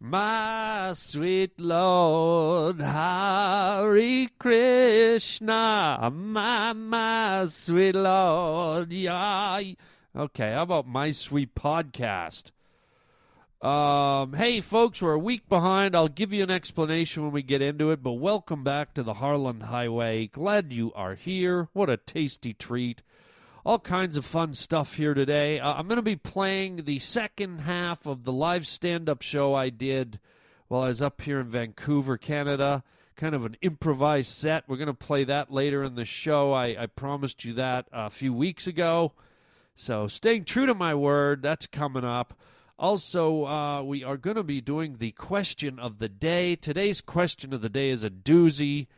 My sweet Lord, Hare Krishna, my sweet Lord, yay. Okay, how about My Sweet Podcast? Hey, folks, we're a week behind. I'll give you an explanation when we get into it, but welcome back to the Harland Highway. Glad you are here. What a tasty treat. All kinds of fun stuff here today. I'm going to be playing the second half of the live stand-up show I did while I was up here in Vancouver, Canada. Kind of an improvised set. We're going to play that later in the show. I promised you that a few weeks ago. So staying true to my word, that's coming up. Also, we are going to be doing the question of the day. Today's question of the day is a doozy.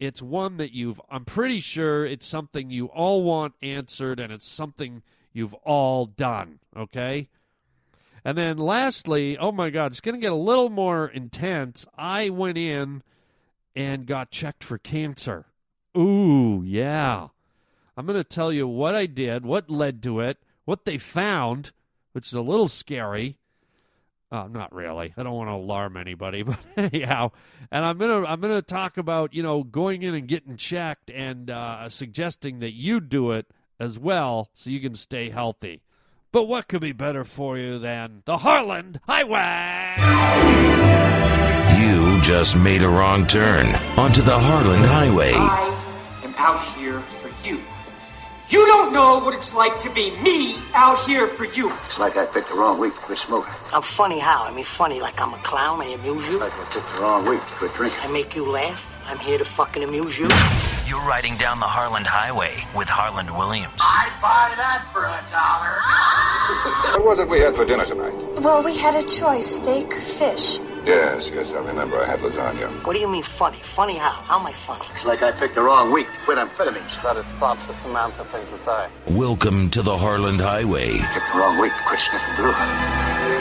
It's one that I'm pretty sure it's something you all want answered, and it's something you've all done, okay? And then lastly, oh my God, it's going to get a little more intense. I went in and got checked for cancer. Ooh, yeah. I'm going to tell you what I did, what led to it, what they found, which is a little scary. Not really. I don't want to alarm anybody, but anyhow. And I'm gonna talk about, going in and getting checked and suggesting that you do it as well so you can stay healthy. But what could be better for you than the Harland Highway? You just made a wrong turn onto the Harland Highway. I am out here for you. You don't know what it's like to be me out here for you. It's like I picked the wrong week to quit smoking. I'm funny how? I mean funny like I'm a clown, I amuse you. Like I picked the wrong week to quit drinking. I make you laugh. I'm here to fucking amuse you. You're riding down the Harland Highway with Harland Williams. I'd buy that for $1. What was it we had for dinner tonight? Well, we had a choice, steak, fish. Yes, I remember. I had lasagna. What do you mean funny? Funny how? How am I funny? It's like I picked the wrong week to quit amphetamines. That is such a semantic thing to say. Welcome to the Harland Highway. I picked the wrong week to quit sniffing blue.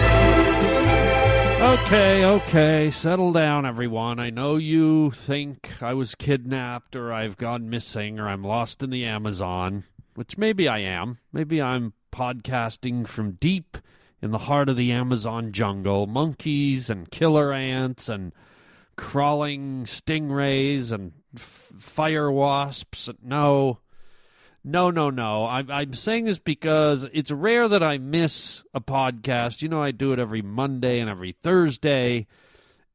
Okay, settle down, everyone. I know you think I was kidnapped or I've gone missing or I'm lost in the Amazon, which maybe I am. Maybe I'm podcasting from deep in the heart of the Amazon jungle, monkeys and killer ants and crawling stingrays and fire wasps. No. I'm saying this because it's rare that I miss a podcast. I do it every Monday and every Thursday.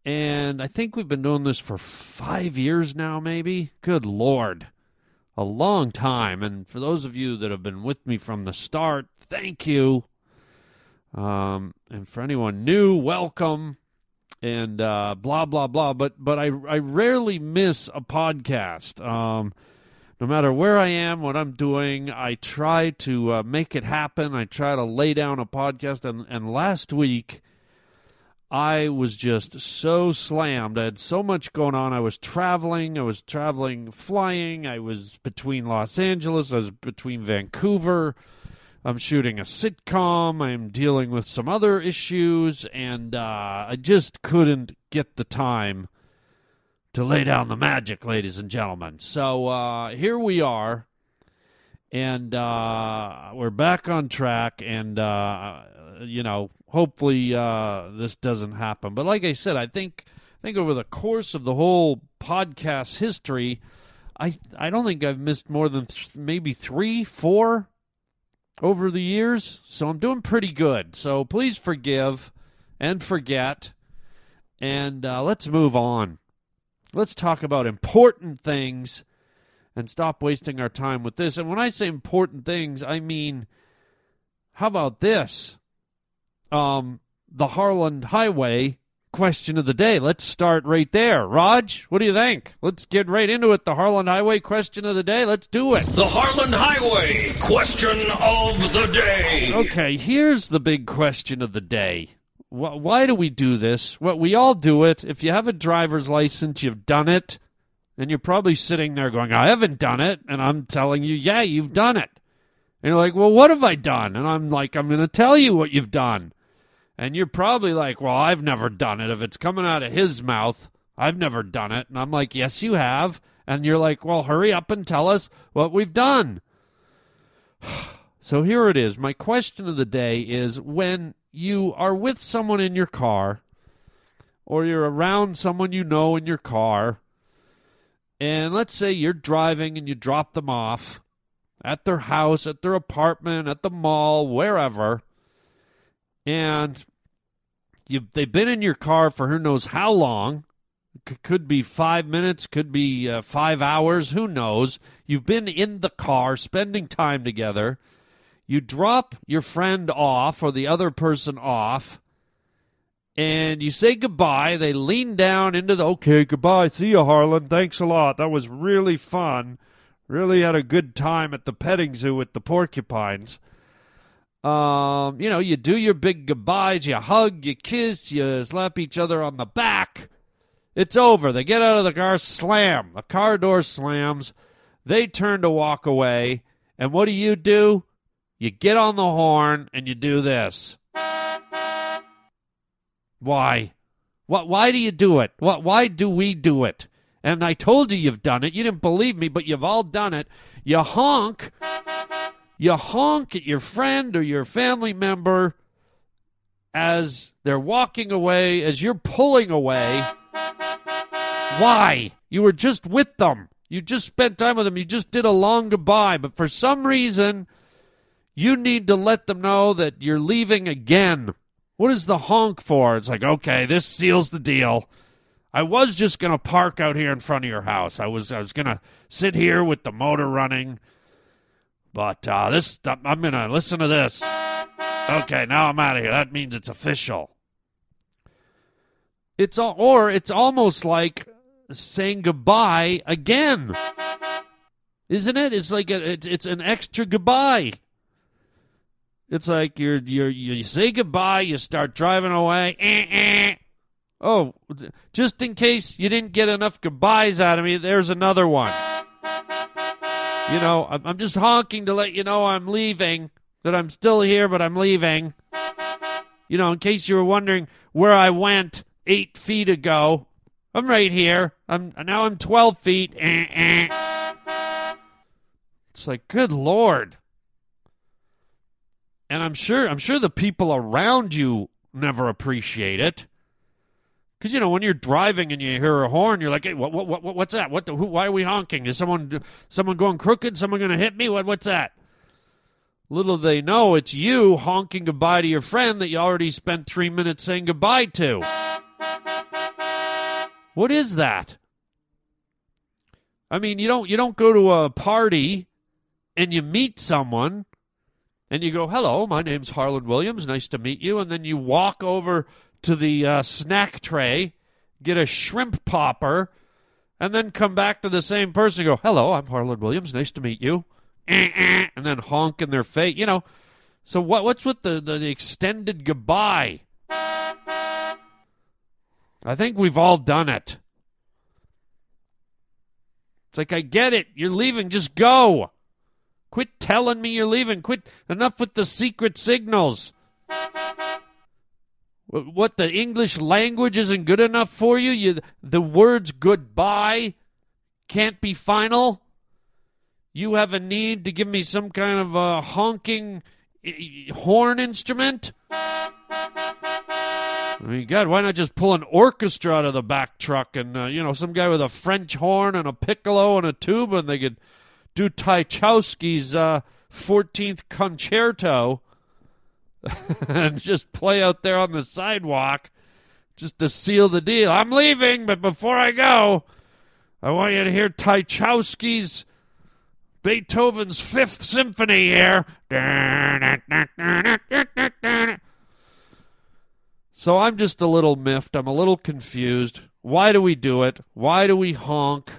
And I think we've been doing this for 5 years now, maybe. Good Lord. A long time. And for those of you that have been with me from the start, thank you. And for anyone new, welcome, and blah, blah, blah. But I rarely miss a podcast. No matter where I am, what I'm doing, I try to make it happen. I try to lay down a podcast. And last week, I was just so slammed. I had so much going on. I was traveling, flying. I was between Los Angeles. I was between Vancouver. I'm shooting a sitcom, I'm dealing with some other issues, and I just couldn't get the time to lay down the magic, ladies and gentlemen. So here we are, and we're back on track, and, hopefully this doesn't happen. But like I said, I think over the course of the whole podcast history, I don't think I've missed more than maybe 3, 4 over the years, so I'm doing pretty good. So please forgive and forget, and let's move on. Let's talk about important things and stop wasting our time with this. And when I say important things, I mean, how about this? The Harland Highway question of the day. Let's start right there. Raj, what do you think? Let's get right into it. The Harland Highway question of the day. Let's do it. The Harland Highway question of the day. Okay, here's the big question of the day. Why do we do this? Well, we all do it. If you have a driver's license, you've done it, and you're probably sitting there going, I haven't done it, and I'm telling you, yeah, you've done it. And you're like, well, what have I done? And I'm like, I'm going to tell you what you've done. And you're probably like, well, I've never done it. If it's coming out of his mouth, I've never done it. And I'm like, yes, you have. And you're like, well, hurry up and tell us what we've done. So here it is. My question of the day is, when you are with someone in your car or you're around someone you know in your car, and let's say you're driving and you drop them off at their house, at their apartment, at the mall, wherever, and they've been in your car for who knows how long. Could be 5 minutes, could be 5 hours, who knows. You've been in the car spending time together. You drop your friend off or the other person off, and you say goodbye. They lean down into the, okay, goodbye, see you, Harlan, thanks a lot. That was really fun. Really had a good time at the petting zoo with the porcupines. You know, you do your big goodbyes, you hug, you kiss, you slap each other on the back. It's over. They get out of the car, slam. The car door slams. They turn to walk away. And what do? You get on the horn and you do this. Why? Why do you do it? Why do we do it? And I told you you've done it. You didn't believe me, but you've all done it. You honk. You honk at your friend or your family member as they're walking away, as you're pulling away. Why? You were just with them. You just spent time with them. You just did a long goodbye. But for some reason, you need to let them know that you're leaving again. What is the honk for? It's like, okay, this seals the deal. I was just going to park out here in front of your house. I was going to sit here with the motor running. But I'm going to listen to this. Okay, now I'm out of here. That means it's official. It's almost like saying goodbye again, isn't it? It's like it's an extra goodbye. It's like you say goodbye, you start driving away. Oh, just in case you didn't get enough goodbyes out of me, there's another one. You know, I'm just honking to let you know I'm leaving, that I'm still here, but I'm leaving. You know, in case you were wondering where I went 8 feet ago. I'm right here. I'm 12 feet. It's like, good Lord. And I'm sure the people around you never appreciate it. Because, you know, when you're driving and you hear a horn, you're like, hey, what's that? Why are we honking? Is someone going crooked? Someone going to hit me? What's that? Little they know it's you honking goodbye to your friend that you already spent 3 minutes saying goodbye to. What is that? I mean, you don't go to a party and you meet someone and you go, hello, my name's Harland Williams, nice to meet you. And then you walk over to the snack tray, get a shrimp popper, and then come back to the same person and go, hello, I'm Harland Williams, nice to meet you. And then honk in their face, you know. So what's with the extended goodbye? I think we've all done it. It's like, I get it. You're leaving. Just go. Quit telling me you're leaving. Quit. Enough with the secret signals. What, the English language isn't good enough for you? The words goodbye can't be final? You have a need to give me some kind of a honking horn instrument? I mean, God, why not just pull an orchestra out of the back truck and, you know, some guy with a French horn and a piccolo and a tuba, and they could do Tchaikovsky's 14th concerto and just play out there on the sidewalk just to seal the deal. I'm leaving, but before I go, I want you to hear Tchaikovsky's Beethoven's 5th Symphony here. So I'm just a little miffed. I'm a little confused. Why do we do it? Why do we honk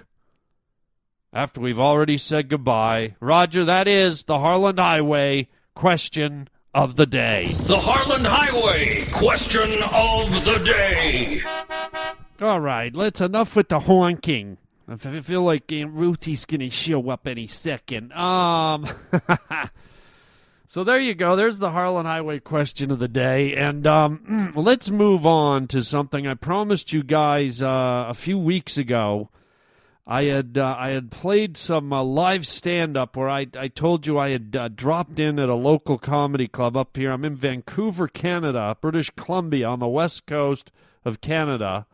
after we've already said goodbye? Roger, that is the Harland Highway question of the day. The Harland Highway question of the day. All right, let's enough with the honking. I feel like Aunt Ruthie's going to show up any second. So there you go. There's the Harland Highway question of the day. And let's move on to something I promised you guys a few weeks ago. I had played some live stand-up where I told you I had dropped in at a local comedy club up here. I'm in Vancouver, Canada, British Columbia, on the west coast of Canada.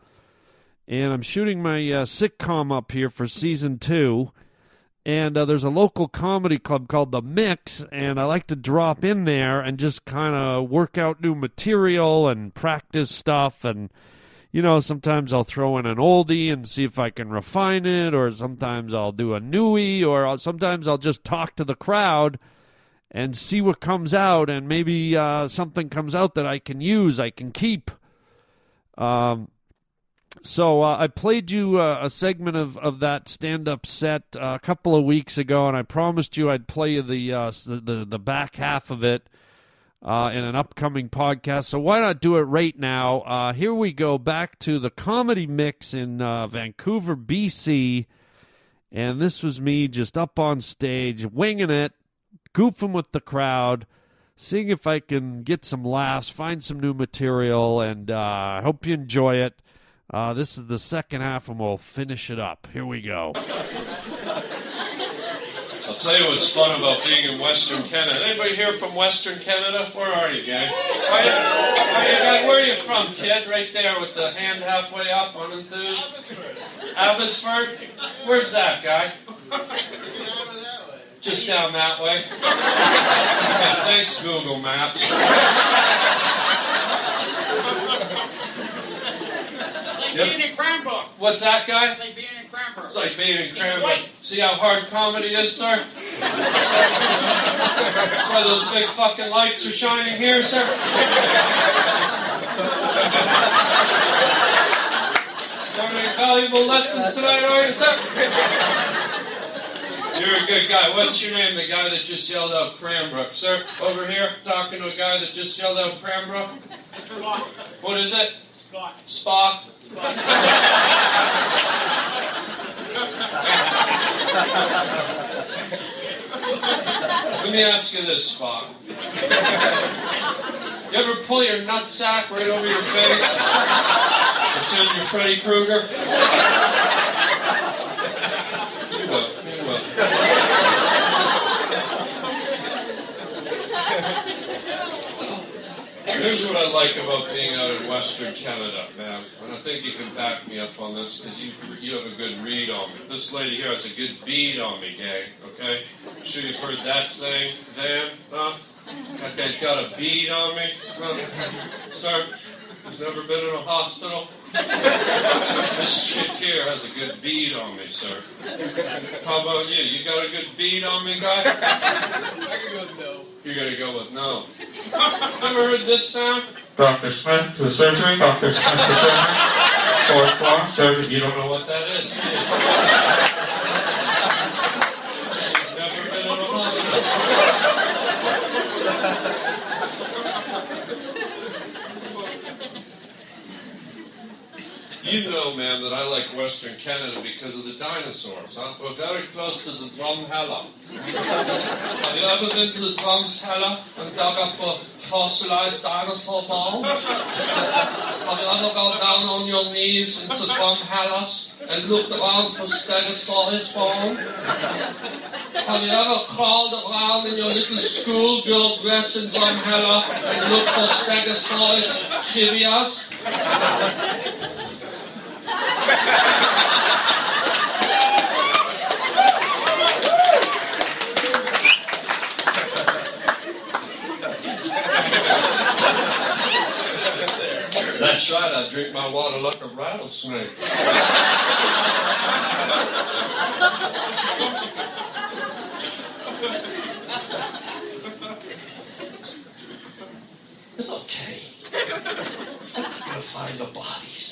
And I'm shooting my sitcom up here for season 2. And there's a local comedy club called The Mix, and I like to drop in there and just kind of work out new material and practice stuff. And, you know, sometimes I'll throw in an oldie and see if I can refine it, or sometimes I'll do a newie, or sometimes I'll just talk to the crowd and see what comes out, and maybe something comes out that I can use, I can keep. So I played you a segment of that stand-up set a couple of weeks ago, and I promised you I'd play you the back half of it in an upcoming podcast. So why not do it right now? Here we go back to the Comedy Mix in Vancouver, BC, and this was me just up on stage, winging it, goofing with the crowd, seeing if I can get some laughs, find some new material, and I hope you enjoy it. This is the second half, and we'll finish it up. Here we go. I'll tell you what's fun about being in Western Canada. Anybody here from Western Canada? Where are you, gang? Where are you from, kid? Right there with the hand halfway up, unenthused. Abbotsford? Where's that guy? Just down that way. Thanks, Google Maps. Yep. Being in Cranbrook. What's that guy? It's like being in Cranbrook. It's like being in Cranbrook. See how hard comedy is, sir? That's why those big fucking lights are shining here, sir. Learning any valuable lessons tonight, are you, sir? You're a good guy. What's your name, the guy that just yelled out Cranbrook, sir? Over here, talking to a guy that just yelled out Cranbrook? What is it? Spock. Let me ask you this, Spock. You ever pull your nutsack right over your face? Pretend you're Freddy Krueger? Here's what I like about being out in Western Canada, man. And I think you can back me up on this, because you have a good read on me. This lady here has a good bead on me, gang, okay? I'm sure you've heard that saying, Van, huh? That guy's got a bead on me. Sir, he's never been in a hospital. This chick here has a good bead on me, sir. How about you? You got a good bead on me, guy? I can go with no. You're going to go with no. Ever heard this sound? Dr. Smith to the surgery. Dr. Smith to the surgery. 4 o'clock. Surgery. You don't know what that is. Never been in a hospital. You know, man, that I like Western Canada because of the dinosaurs, huh? We're very close to the Drumheller. Have you ever been to the Drumheller and dug up for fossilized dinosaur bones? Have you ever gone down on your knees into Drumhellers and looked around for Stegosaurus bones? Have you ever crawled around in your little schoolgirl dress in Drumheller and looked for Stegosaurus tibias? That's right, I drink my water like a rattlesnake. It's okay. I'm not gonna find the bodies.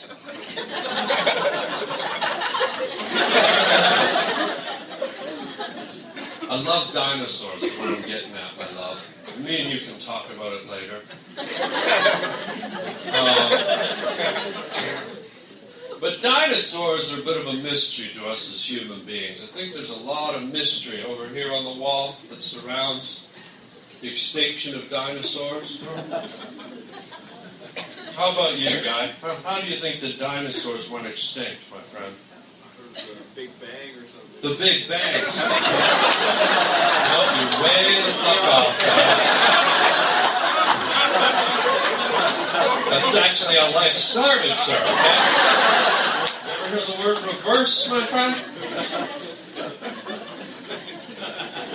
I love dinosaurs, is what I'm getting at, my love. Me and you can talk about it later. But dinosaurs are a bit of a mystery to us as human beings. I think there's a lot of mystery over here on the wall that surrounds the extinction of dinosaurs. How about you, Guy? How do you think the dinosaurs went extinct, my friend? The Big Bang or something. The Big Bang. Well, you're way the fuck off, Guy. That's actually a life starving show, okay? Ever heard the word reverse, my friend?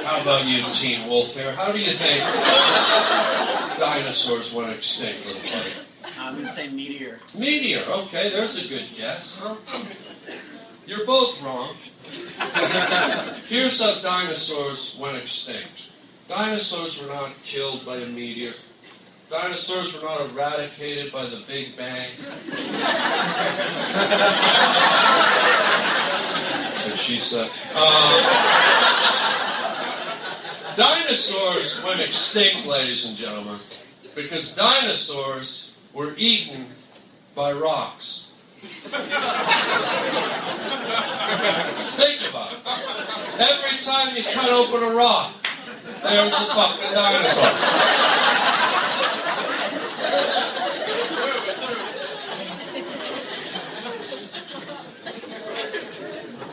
How about you, Gene Wolfe here? How do you think dinosaurs went extinct, little buddy? I'm going to say meteor. Meteor, okay, there's a good guess. Huh? You're both wrong. Here's how dinosaurs went extinct. Dinosaurs were not killed by a meteor. Dinosaurs were not eradicated by the Big Bang. So she said. Dinosaurs went extinct, ladies and gentlemen, because dinosaurs were eaten by rocks. Think about it. Every time you cut open a rock, there's a fucking dinosaur.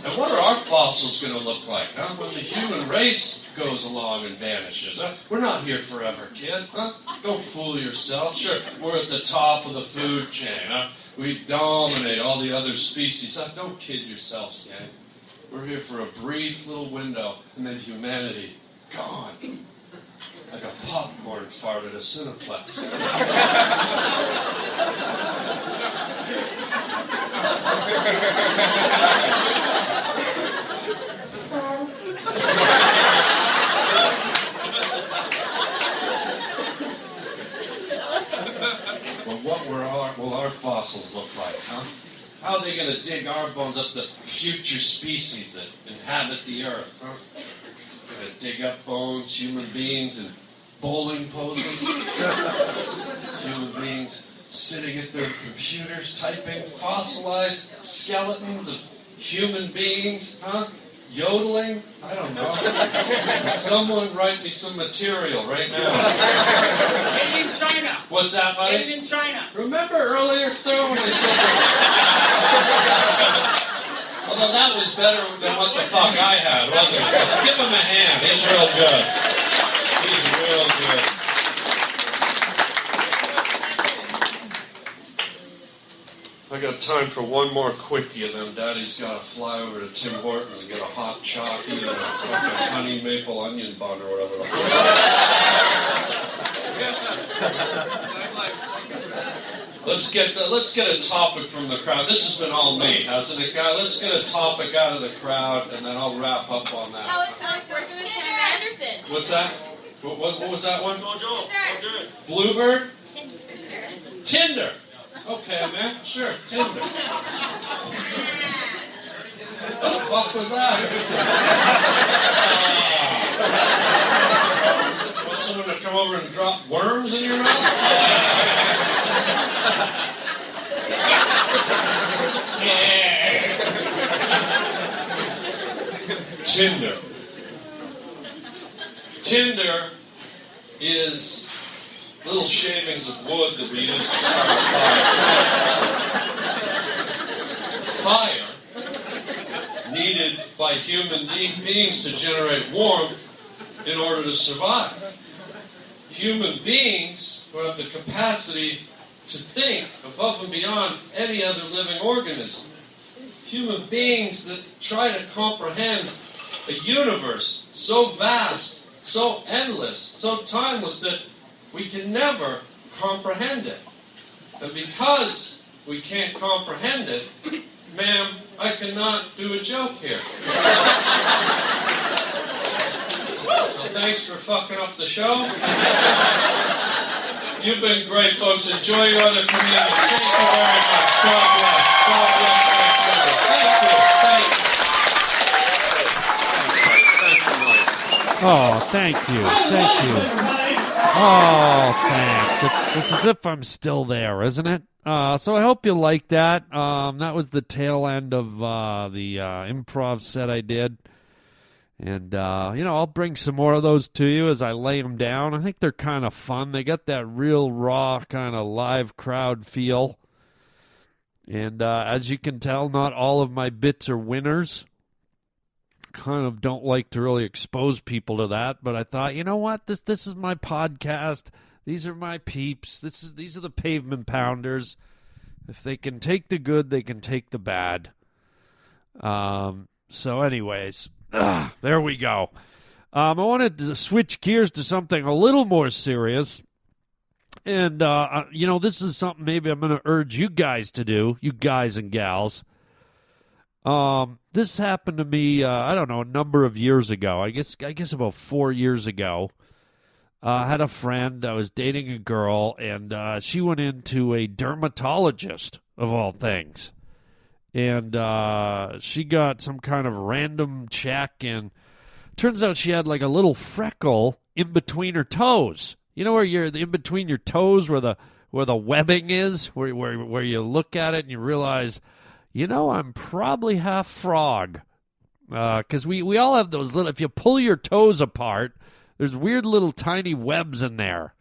And what are our fossils going to look like, huh? When the human race goes along and vanishes, huh? We're not here forever, kid, huh? Don't fool yourself. Sure, we're at the top of the food chain, huh? We dominate all the other species. Don't kid yourselves, gang. We're here for a brief little window, and then humanity, gone. Like a popcorn fart at a cineplex. But what were will our fossils look like, huh? How are they going to dig our bones up, the future species that inhabit the earth, huh? Going to dig up bones, human beings in bowling poses, human beings sitting at their computers typing, fossilized skeletons of human beings, huh? Yodeling? I don't know. Someone write me some material right now. Made in China. What's that, buddy? Made in China. Remember earlier, sir, when I said although that was better than what the fuck I had, wasn't it? Give him a hand. He's real good. He's real good. I got time for one more quickie, and then Daddy's got to fly over to Tim Hortons and get a hot chocolate and a fucking honey maple onion bun or whatever. Let's get a topic from the crowd. This has been all me, hasn't it, guy? Let's get a topic out of the crowd, and then I'll wrap up on that. How it's working with Tim Anderson. What's that? What was that one? Bluebird. Tinder. Okay, man. Sure, Tinder. What the fuck was that? Want someone to come over and drop worms in your mouth? Tinder. Tinder is little shavings of wood that we use to start a fire. Fire needed by human beings to generate warmth in order to survive. Human beings who have the capacity to think above and beyond any other living organism. Human beings that try to comprehend a universe so vast, so endless, so timeless that we can never comprehend it. And because we can't comprehend it, ma'am, I cannot do a joke here. So thanks for fucking up the show. You've been great, folks. Enjoy your other comedians. Thank you very much. God bless. God bless. Thank you. Oh, thank you. Thank you. Oh, thanks. It's as if I'm still there, isn't it? So I hope you like that. That was the tail end of the improv set I did. And, I'll bring some more of those to you as I lay them down. I think they're kind of fun. They got that real raw kind of live crowd feel. And as you can tell, not all of my bits are winners. Kind of don't like to really expose people to that, but I thought, you know what, this is my podcast. These are my peeps. These are the pavement pounders. If they can take the good, they can take the bad. So anyways, there we go. I wanted to switch gears to something a little more serious. And, you know, this is something maybe I'm going to urge you guys to do, you guys and gals. This happened to me, I don't know, a number of years ago. I guess about 4 years ago. I had a friend. I was dating a girl, and she went into a dermatologist, of all things. And she got some kind of random check, and turns out she had like a little freckle in between her toes. You know where you're in between your toes, where the webbing is, where you look at it and you realize, you know, I'm probably half frog, because we all have those little. If you pull your toes apart, there's weird little tiny webs in there.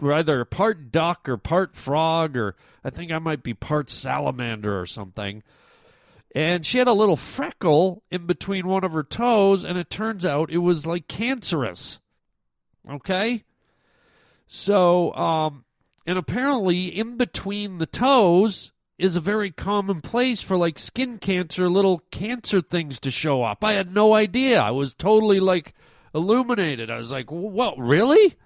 We're either part duck or part frog, or I think I might be part salamander or something. And she had a little freckle in between one of her toes, and it turns out it was like cancerous. Okay? So, and apparently in between the toes is a very common place for like skin cancer, little cancer things to show up. I had no idea. I was totally like illuminated. I was like, what, really?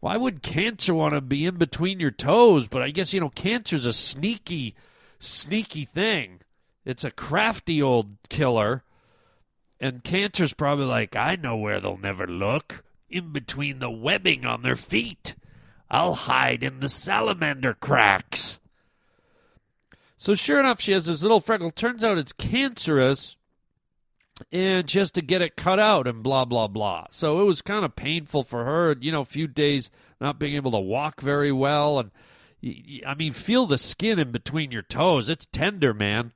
Why would cancer want to be in between your toes? But I guess, you know, cancer's a sneaky thing. It's a crafty old killer. And cancer's probably like, I know where they'll never look. In between the webbing on their feet. I'll hide in the salamander cracks. So sure enough, she has this little freckle. Turns out it's cancerous, and she has to get it cut out and blah, blah, blah. So it was kind of painful for her, you know, a few days not being able to walk very well. And I mean, feel the skin in between your toes. It's tender, man.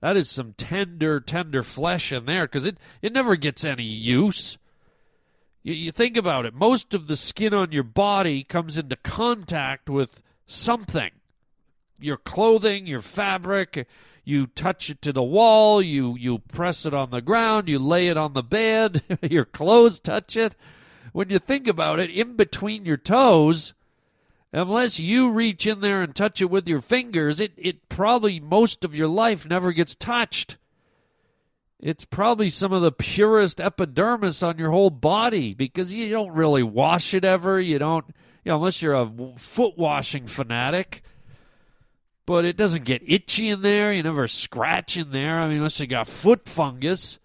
That is some tender, tender flesh in there, because it never gets any use. You think about it. Most of the skin on your body comes into contact with something. Your clothing, your fabric, you touch it to the wall, you press it on the ground, you lay it on the bed, your clothes touch it. When you think about it, in between your toes, unless you reach in there and touch it with your fingers, it probably most of your life never gets touched. It's probably some of the purest epidermis on your whole body, because you don't really wash it ever. You don't, you know, unless you're a foot washing fanatic. But it doesn't get itchy in there. You never scratch in there. I mean, unless you got foot fungus.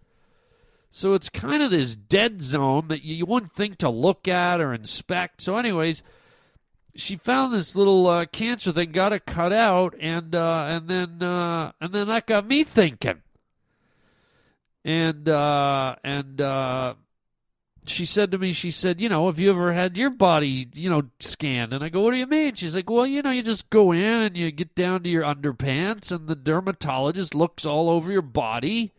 So it's kind of this dead zone that you wouldn't think to look at or inspect. So anyways, she found this little cancer thing, got it cut out, and then that got me thinking. And she said to me, you know, have you ever had your body, you know, scanned? And I go, what do you mean? She's like, well, you know, you just go in and you get down to your underpants and the dermatologist looks all over your body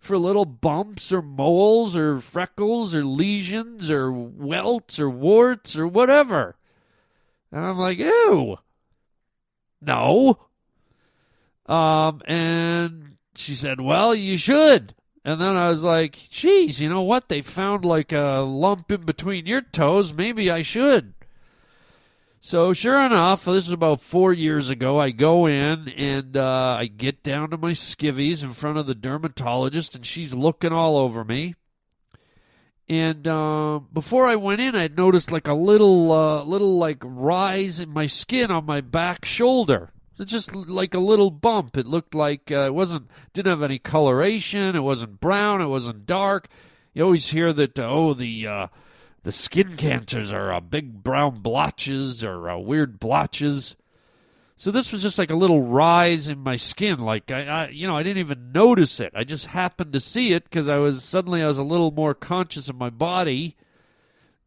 for little bumps or moles or freckles or lesions or welts or warts or whatever. And I'm like, ew, no. And she said, well, you should. And then I was like, geez, you know what? They found like a lump in between your toes. Maybe I should. So sure enough, this was about 4 years ago. I go in and I get down to my skivvies in front of the dermatologist, and she's looking all over me. And before I went in, I noticed like a little like rise in my skin on my back shoulder. It's just like a little bump. It looked like it didn't have any coloration. It wasn't brown. It wasn't dark. You always hear that, the skin cancers are big brown blotches or weird blotches. So this was just like a little rise in my skin. Like, I didn't even notice it. I just happened to see it because I was a little more conscious of my body.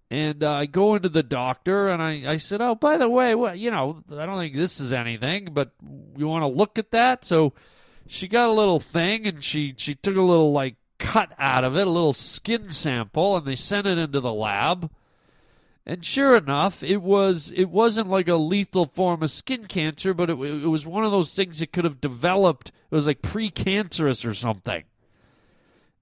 And I go into the doctor, and I said, oh, by the way, well, you know, I don't think this is anything, but you want to look at that? So she got a little thing, and she took a little, like, cut out of it, a little skin sample, and they sent it into the lab. And sure enough, it wasn't like a lethal form of skin cancer, but it was one of those things that could have developed. It was like precancerous or something.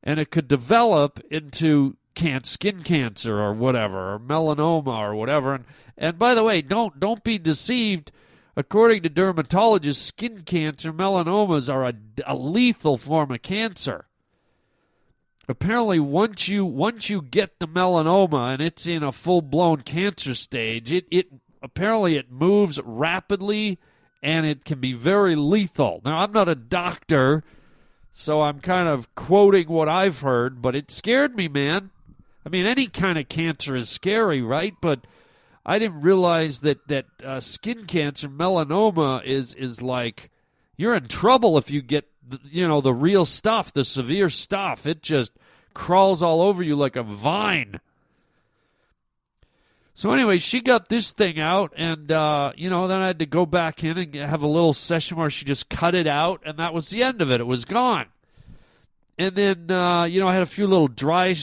And it could develop into skin cancer or whatever, or melanoma or whatever. And by the way, don't be deceived. According to dermatologists, skin cancer, melanomas are a lethal form of cancer. Apparently, once you get the melanoma and it's in a full-blown cancer stage, it moves rapidly and it can be very lethal. Now, I'm not a doctor, so I'm kind of quoting what I've heard, but it scared me, man. I mean, any kind of cancer is scary, right? But I didn't realize that skin cancer, melanoma, is like you're in trouble if you get the real stuff, the severe stuff. It just crawls all over you like a vine. So anyway, she got this thing out, and then I had to go back in and have a little session where she just cut it out, and that was the end of it. It was gone. And then I had a few little dry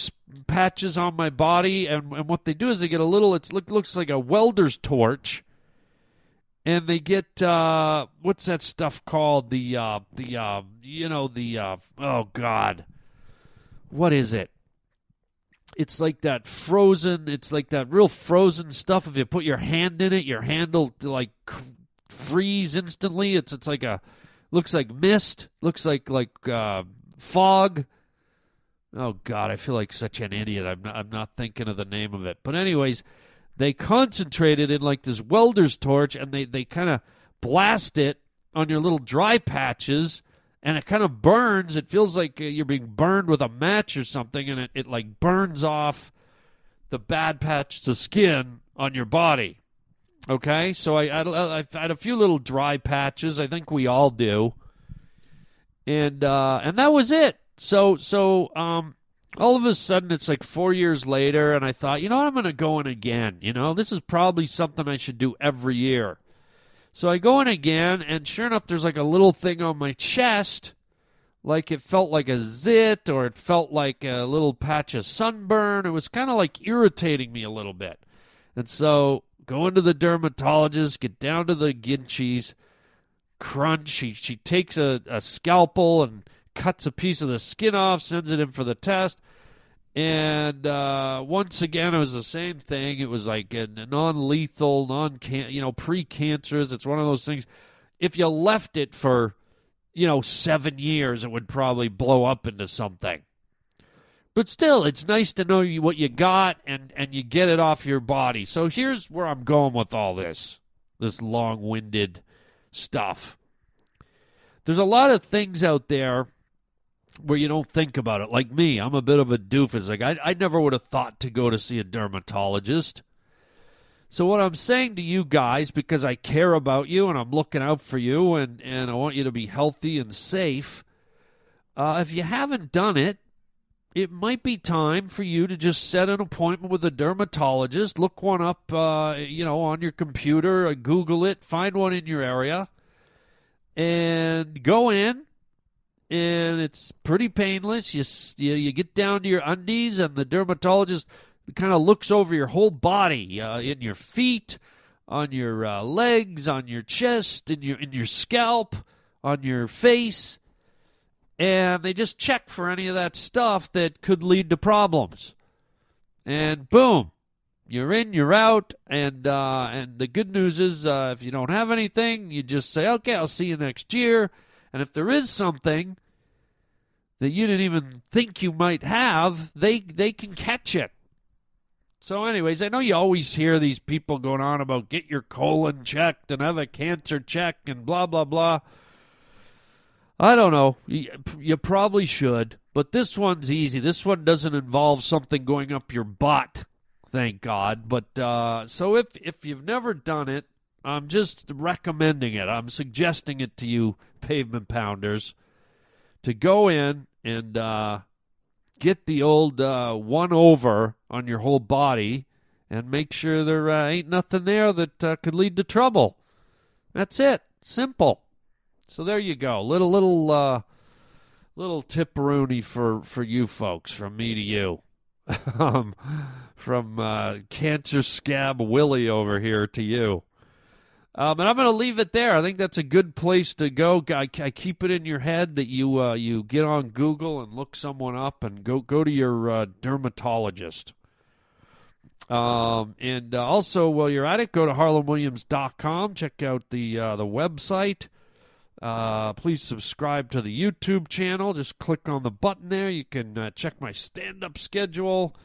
patches on my body, and what they do is they get a little, it looks like a welder's torch, and they get what's that stuff called? Oh God, what is it? It's like that frozen, it's like that real frozen stuff. If you put your hand in it, your hand will like freeze instantly. It's like a, looks like mist, looks like fog. Oh God, I feel like such an idiot. I'm not thinking of the name of it. But anyways, they concentrate it in like this welder's torch, and they kind of blast it on your little dry patches. And it kind of burns. It feels like you're being burned with a match or something, and it like burns off the bad patches of skin on your body. Okay? So I had a few little dry patches. I think we all do. And that was it. So all of a sudden, it's like 4 years later, and I thought, you know what? I'm going to go in again. You know, this is probably something I should do every year. So I go in again, and sure enough, there's like a little thing on my chest, like it felt like a zit, or it felt like a little patch of sunburn. It was kind of like irritating me a little bit. And so go into the dermatologist, get down to the Ginchies, crunch. She takes a scalpel and cuts a piece of the skin off, sends it in for the test. And once again, it was the same thing. It was like a non-lethal, pre-cancerous. It's one of those things. If you left it for, 7 years, it would probably blow up into something. But still, it's nice to know what you got and you get it off your body. So here's where I'm going with all this long-winded stuff. There's a lot of things out there where you don't think about it. Like me, I'm a bit of a doofus. Like I never would have thought to go to see a dermatologist. So what I'm saying to you guys, because I care about you and I'm looking out for you and I want you to be healthy and safe, if you haven't done it, it might be time for you to just set an appointment with a dermatologist. Look one up on your computer, Google it, find one in your area, and go in. And it's pretty painless. You get down to your undies, and the dermatologist kind of looks over your whole body, in your feet, on your legs, on your chest, in your scalp, on your face, and they just check for any of that stuff that could lead to problems. And boom, you're in, you're out, and the good news is if you don't have anything, you just say, okay, I'll see you next year. And if there is something that you didn't even think you might have, they can catch it. So anyways, I know you always hear these people going on about get your colon checked and have a cancer check and blah, blah, blah. I don't know. You probably should. But this one's easy. This one doesn't involve something going up your butt, thank God. But so if you've never done it, I'm just recommending it. I'm suggesting it to you, pavement pounders, to go in and get the old one over on your whole body and make sure there ain't nothing there that could lead to trouble. That's it. Simple. So there you go. Little tip-rooney for you folks, from me to you. From Cancer Scab Willie over here to you. And I'm going to leave it there. I think that's a good place to go. I keep it in your head that you get on Google and look someone up and go to your dermatologist. And also, while you're at it, go to harlandwilliams.com. Check out the website. Please subscribe to the YouTube channel. Just click on the button there. You can check my stand-up schedule.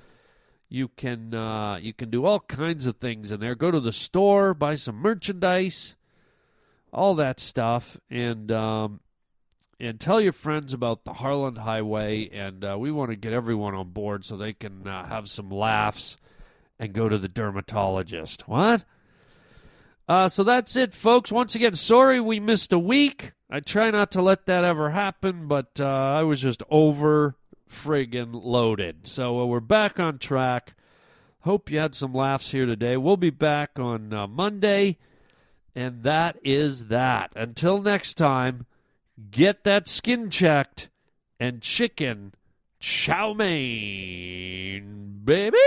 You can do all kinds of things in there. Go to the store, buy some merchandise, all that stuff, and tell your friends about the Harland Highway. And we want to get everyone on board so they can have some laughs and go to the dermatologist. What? So that's it, folks. Once again, sorry we missed a week. I try not to let that ever happen, but I was just over friggin' loaded. So we're back on track. Hope you had some laughs here today. We'll be back on Monday. And that is that. Until next time, get that skin checked and chicken chow mein, baby.